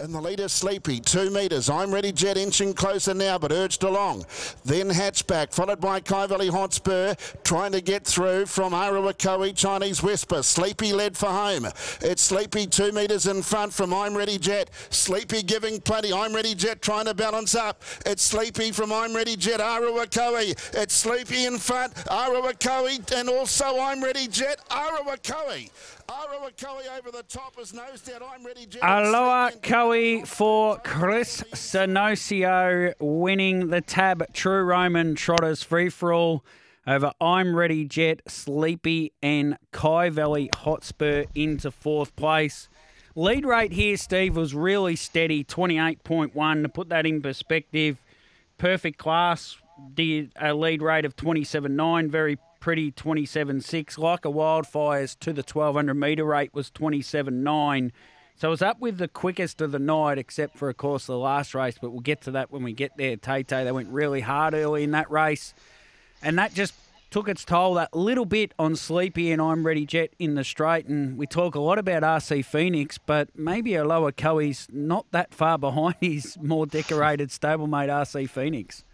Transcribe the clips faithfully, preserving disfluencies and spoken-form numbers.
And the leader, Sleepy, two metres. I'm Ready Jet inching closer now, but urged along. Then Hatchback, followed by Kai Valley Hot Spur, trying to get through from Arawakoe, Chinese Whisper. Sleepy led for home. It's Sleepy two metres in front from I'm Ready Jet. Sleepy giving plenty. I'm Ready Jet trying to balance up. It's Sleepy from I'm Ready Jet, Arawakoe. It's Sleepy in front, Arawakoe, and also I'm Ready Jet, Arawakoe. Arawakoe over the top is nose down. I'm Ready Jet. Aloha Koei for Chris Sinosio winning the tab. True Roman Trotters free-for-all over I'm Ready Jet, Sleepy and Kai Valley Hotspur into fourth place. Lead rate here, Steve, was really steady, twenty-eight point one. To put that in perspective, Perfect Class did a lead rate of twenty-seven point nine, very pretty twenty-seven point six. Like a Wildfire's to the twelve hundred metre rate was twenty-seven point nine. So it was up with the quickest of the night, except for, of course, the last race. But we'll get to that when we get there. Tay-Tay, they went really hard early in that race. And that just took its toll that little bit on Sleepy and I'm Ready Jet in the straight. And we talk a lot about R C Phoenix, but maybe Aloha Koei's not that far behind his more decorated stablemate R C Phoenix.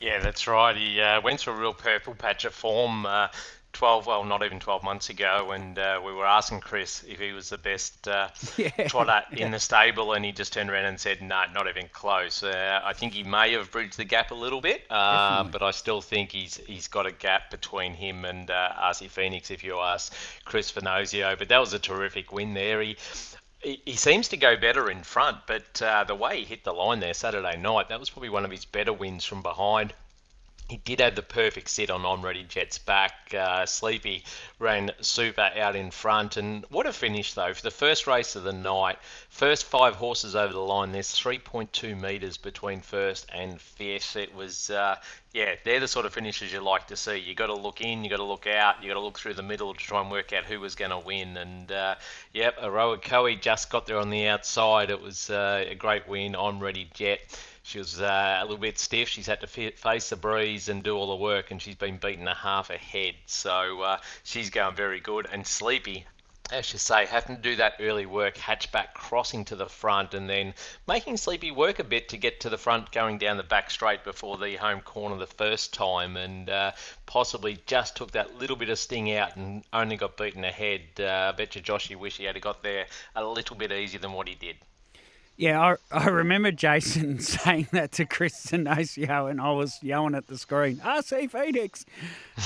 Yeah, that's right. He uh, went through a real purple patch of form uh, twelve, well, not even twelve months ago, and uh, we were asking Chris if he was the best uh, yeah. trotter in the stable, and he just turned around and said, no, not even close. Uh, I think he may have bridged the gap a little bit, uh, but I still think he's he's got a gap between him and uh, R C Phoenix, if you ask Chris Finozio. But that was a terrific win there. He... He seems to go better in front, but uh, the way he hit the line there Saturday night, that was probably one of his better wins from behind. He did have the perfect sit on I'm Ready Jet's back. Uh, Sleepy ran super out in front. And what a finish, though, for the first race of the night. First five horses over the line, there's three point two metres between first and fifth. It was... Uh, Yeah, they're the sort of finishes you like to see. You got to look in, you got to look out, you got to look through the middle to try and work out who was going to win. And uh, yep, Arawakoe just got there on the outside. It was uh, a great win. I'm Ready Jet. She was uh, a little bit stiff. She's had to face the breeze and do all the work, and she's been beaten a half a head. So uh, she's going very good. And Sleepy, as you say, having to do that early work, Hatchback crossing to the front and then making Sleepy work a bit to get to the front, going down the back straight before the home corner the first time, and uh, possibly just took that little bit of sting out and only got beaten ahead. Uh, I bet you Josh, you wish he had got there a little bit easier than what he did. Yeah, I, I remember Jason saying that to Chris Sinosio, and I was yelling at the screen, R C Phoenix.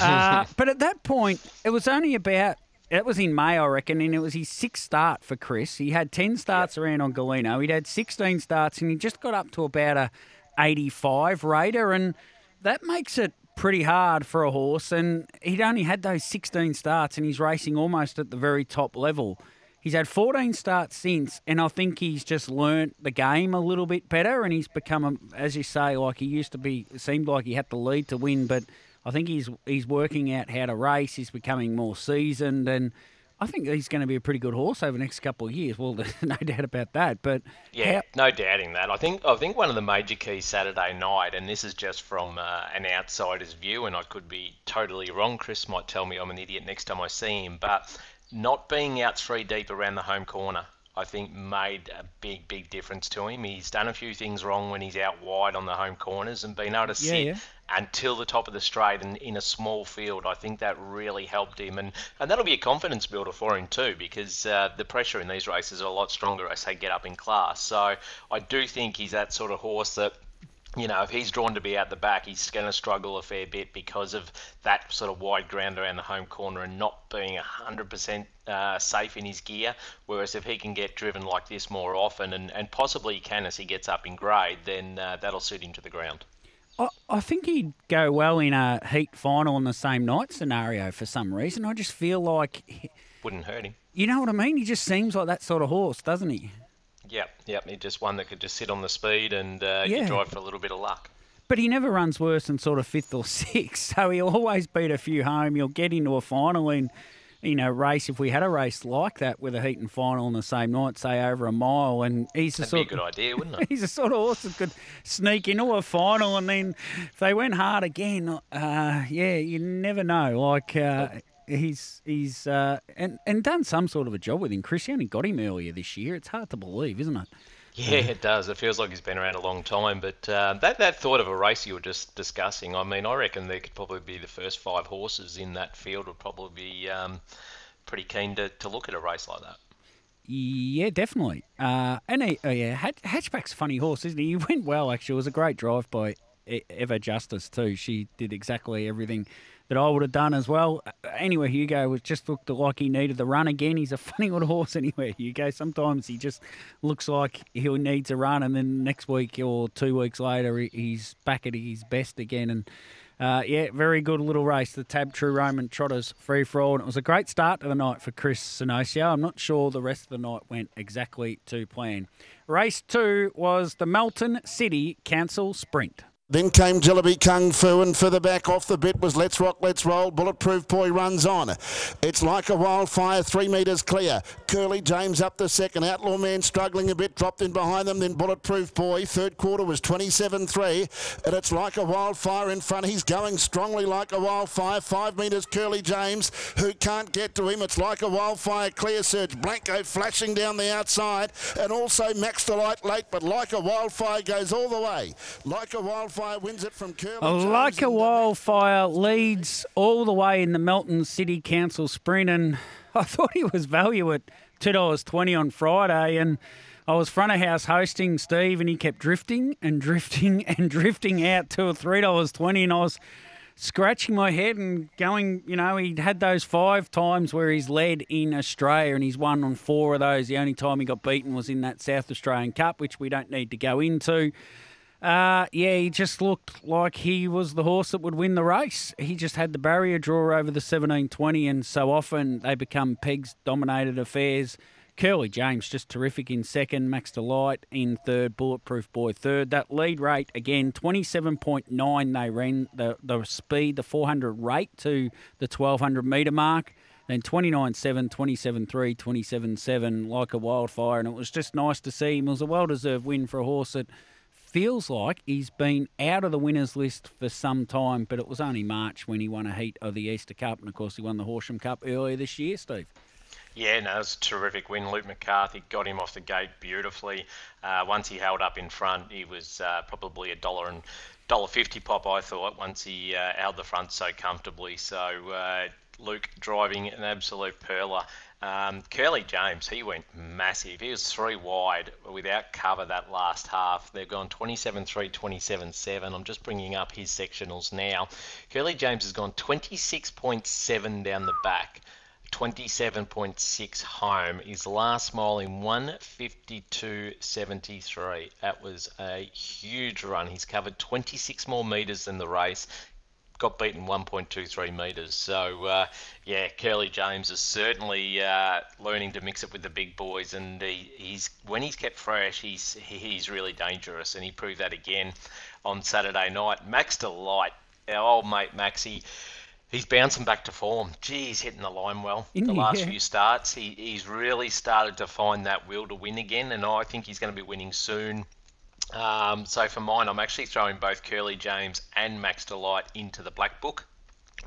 Uh, but at that point, it was only about... That was in May, I reckon, and it was his sixth start for Chris. He had ten starts yep. around on Galeno. He'd had sixteen starts, and he just got up to about a eighty-five rater, and that makes it pretty hard for a horse. And he'd only had those sixteen starts, and he's racing almost at the very top level. He's had fourteen starts since, and I think he's just learnt the game a little bit better, and he's become, as you say, like he used to be. It seemed like he had to lead to win, but... I think he's he's working out how to race. He's becoming more seasoned, and I think he's going to be a pretty good horse over the next couple of years. Well, there's no doubt about that. But yeah, how- no doubting that. I think I think one of the major keys Saturday night, and this is just from uh, an outsider's view, and I could be totally wrong. Chris might tell me I'm an idiot next time I see him, but not being out three deep around the home corner, I think, made a big, big difference to him. He's done a few things wrong when he's out wide on the home corners and been able to sit yeah, yeah. until the top of the straight and in a small field. I think that really helped him. And, and that'll be a confidence builder for him too, because uh, the pressure in these races are a lot stronger as they get up in class. So I do think he's that sort of horse that, you know, if he's drawn to be out the back, he's going to struggle a fair bit because of that sort of wide ground around the home corner and not being one hundred percent uh, safe in his gear. Whereas if he can get driven like this more often, and, and possibly he can as he gets up in grade, then uh, that'll suit him to the ground. I, I think he'd go well in a heat final on the same night scenario for some reason. I just feel like... He, wouldn't hurt him. You know what I mean? He just seems like that sort of horse, doesn't he? Yeah, yeah, he just one that could just sit on the speed and uh, yeah. you drive for a little bit of luck. But he never runs worse than sort of fifth or sixth, so he'll always beat a few home. He'll get into a final in, you know, race. If we had a race like that with a heat and final on the same night, say over a mile, and he's the That'd sort be a good of, idea, wouldn't it? He's the sort of horse that could sneak into a final, and then if they went hard again, uh, yeah, you never know. Like uh, he's he's uh, and and done some sort of a job with him. Chris, you only got him earlier this year. It's hard to believe, isn't it? Yeah, it does. It feels like he's been around a long time. But uh, that, that thought of a race you were just discussing, I mean, I reckon there could probably be the first five horses in that field would probably be um, pretty keen to, to look at a race like that. Yeah, definitely. Uh, and he, oh yeah, Hatchback's a funny horse, isn't he? He went well, actually. It was a great drive by Eva Justice, too. She did exactly everything that I would have done as well. Anyway, Hugo was just looked like he needed the run again. He's a funny little horse anyway, Hugo. Sometimes he just looks like he needs a run, and then next week or two weeks later, he's back at his best again. And uh, yeah, very good little race, the Tab True Roman Trotters free for all. And it was a great start to the night for Chris Sinosio. I'm not sure the rest of the night went exactly to plan. Race two was the Melton City Council Sprint. Then came Jellaby Kung Fu, and further back off the bit was Let's Rock, Let's Roll. Bulletproof Boy runs on. It's Like a Wildfire, three metres clear. Curly James up the second. Outlaw Man struggling a bit, dropped in behind them. Then Bulletproof Boy, third quarter was twenty-seven three. And it's Like a Wildfire in front. He's going strongly like a wildfire. Five metres, Curly James, who can't get to him. It's Like a Wildfire clear. Surge Blanco flashing down the outside. And also Max Delight late, but Like a Wildfire goes all the way. Like a Wildfire wins it from Curly James. Like a Wildfire leads all the way in the Melton City Council Sprint, and I thought he was value at two dollars twenty on Friday, and I was front of house hosting Steve, and he kept drifting and drifting and drifting out to three dollars twenty, and I was scratching my head and going, you know, he'd had those five times where he's led in Australia, and he's won on four of those. The only time he got beaten was in that South Australian Cup, which we don't need to go into. Uh, yeah, he just looked like he was the horse that would win the race. He just had the barrier draw over the seventeen twenty, and so often they become pegs-dominated affairs. Curly James just terrific in second, Max Delight in third, Bulletproof Boy third. That lead rate, again, twenty-seven point nine they ran the, the speed, the four hundred rate to the twelve hundred metre mark. Then twenty-nine seven, twenty-seven three, twenty-seven seven, Like a Wildfire, and it was just nice to see him. It was a well-deserved win for a horse that feels like he's been out of the winners list for some time, but it was only March when he won a heat of the Easter Cup, and of course he won the Horsham Cup earlier this year, Steve. Yeah, no, it was a terrific win. Luke McCarthy got him off the gate beautifully. Uh, once he held up in front, he was uh, probably a dollar and dollar fifty pop, I thought, once he uh, held the front so comfortably. So uh, Luke driving an absolute pearler. Um, Curly James, he went massive. He was three wide without cover that last half. They've gone twenty-seven three, twenty-seven seven. I'm just bringing up his sectionals now. Curly James has gone twenty-six point seven down the back, twenty-seven point six home. His last mile in one fifty-two seventy-three. That was a huge run. He's covered twenty-six more metres than the race. Got beaten one point two three metres. So, uh, yeah, Curly James is certainly uh, learning to mix it with the big boys. And he, he's when he's kept fresh, he's he's really dangerous. And he proved that again on Saturday night. Max Delight, our old mate Maxie, he's bouncing back to form. Gee, he's hitting the line well. Isn't the last yeah. few starts, he, he's really started to find that will to win again. And I think he's going to be winning soon. Um, so for mine, I'm actually throwing both Curly James and Max Delight into the black book.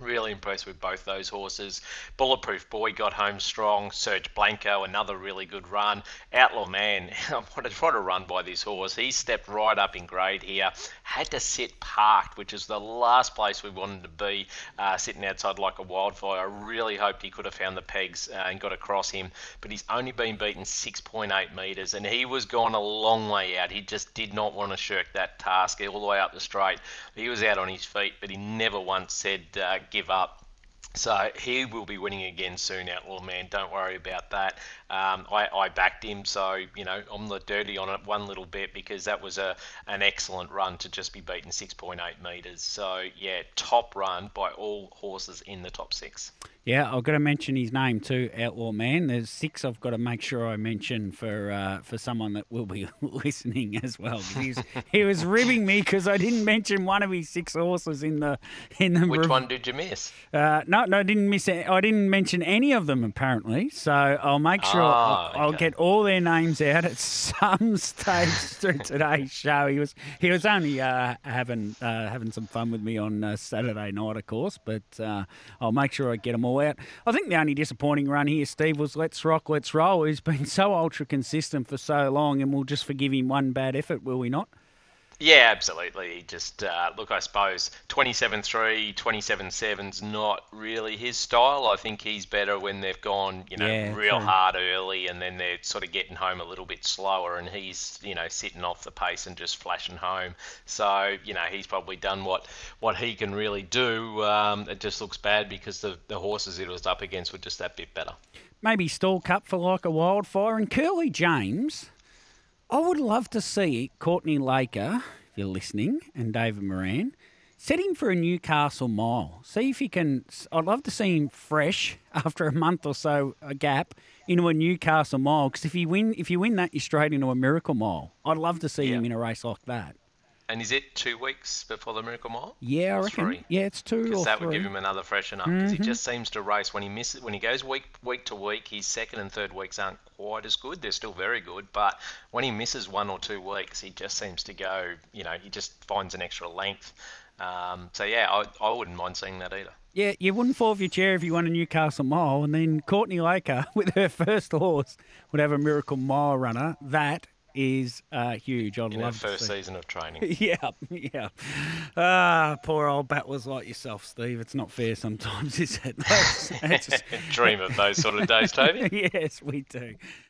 Really impressed with both those horses. Bulletproof Boy got home strong. Surge Blanco, another really good run. Outlaw Man, what a, what a run by this horse. He stepped right up in grade here. Had to sit parked, which is the last place we wanted to be, uh, sitting outside Like a Wildfire. I really hoped he could have found the pegs uh, and got across him, but he's only been beaten six point eight metres, and he was gone a long way out. He just did not want to shirk that task all the way up the straight. He was out on his feet, but he never once said uh, give up. So he will be winning again soon, Outlaw Man. Don't worry about that. Um, I, I backed him, so, you know, I'm the dirty on it one little bit because that was a an excellent run to just be beaten six point eight metres. So, yeah, top run by all horses in the top six. Yeah, I've got to mention his name too, Outlaw Man. There's six I've got to make sure I mention for uh, for someone that will be listening as well. He's, he was ribbing me because I didn't mention one of his six horses in the in the. Which rev- one did you miss? Uh, no, no, I didn't miss. Any, I didn't mention any of them apparently. So I'll make sure. Oh. I'll, I'll okay. get all their names out at some stage through today's show. He was he was only uh, having uh, having some fun with me on uh, Saturday night, of course, but uh, I'll make sure I get them all out. I think the only disappointing run here, Steve, was Let's Rock, Let's Roll, who's been so ultra consistent for so long, and we'll just forgive him one bad effort, will we not? Yeah, absolutely. Just uh, look, I suppose twenty-seven three, twenty-seven seven's not really his style. I think he's better when they've gone, you know, yeah, real true. hard early, and then they're sort of getting home a little bit slower, and he's, you know, sitting off the pace and just flashing home. So, you know, he's probably done what, what he can really do. Um, it just looks bad because the, the horses it was up against were just that bit better. Maybe Stall Cup for Like a Wildfire, and Curly James. I would love to see Courtney Laker, if you're listening, and David Moran, set him for a Newcastle Mile. See if he can... I'd love to see him fresh after a month or so, a gap, into a Newcastle Mile. Because if you win if you win that, you're straight into a Miracle Mile. I'd love to see yeah. him in a race like that. And is it two weeks before the Miracle Mile? Yeah, I it's reckon. Three. Yeah, it's two or three. Because that would give him another freshen up. Because mm-hmm. he just seems to race when he misses. When he goes week week to week, his second and third weeks aren't quite as good. They're still very good, but when he misses one or two weeks, he just seems to go. You know, he just finds an extra length. Um, so yeah, I, I wouldn't mind seeing that either. Yeah, you wouldn't fall off your chair if you won a Newcastle Mile, and then Courtney Laker with her first horse would have a Miracle Mile runner. That. Is uh, huge. I'd In love to first see. Season of training. Yeah, yeah. Ah, poor old battlers like yourself, Steve. It's not fair sometimes, is it? Dream of those sort of days, Toby. Yes, we do.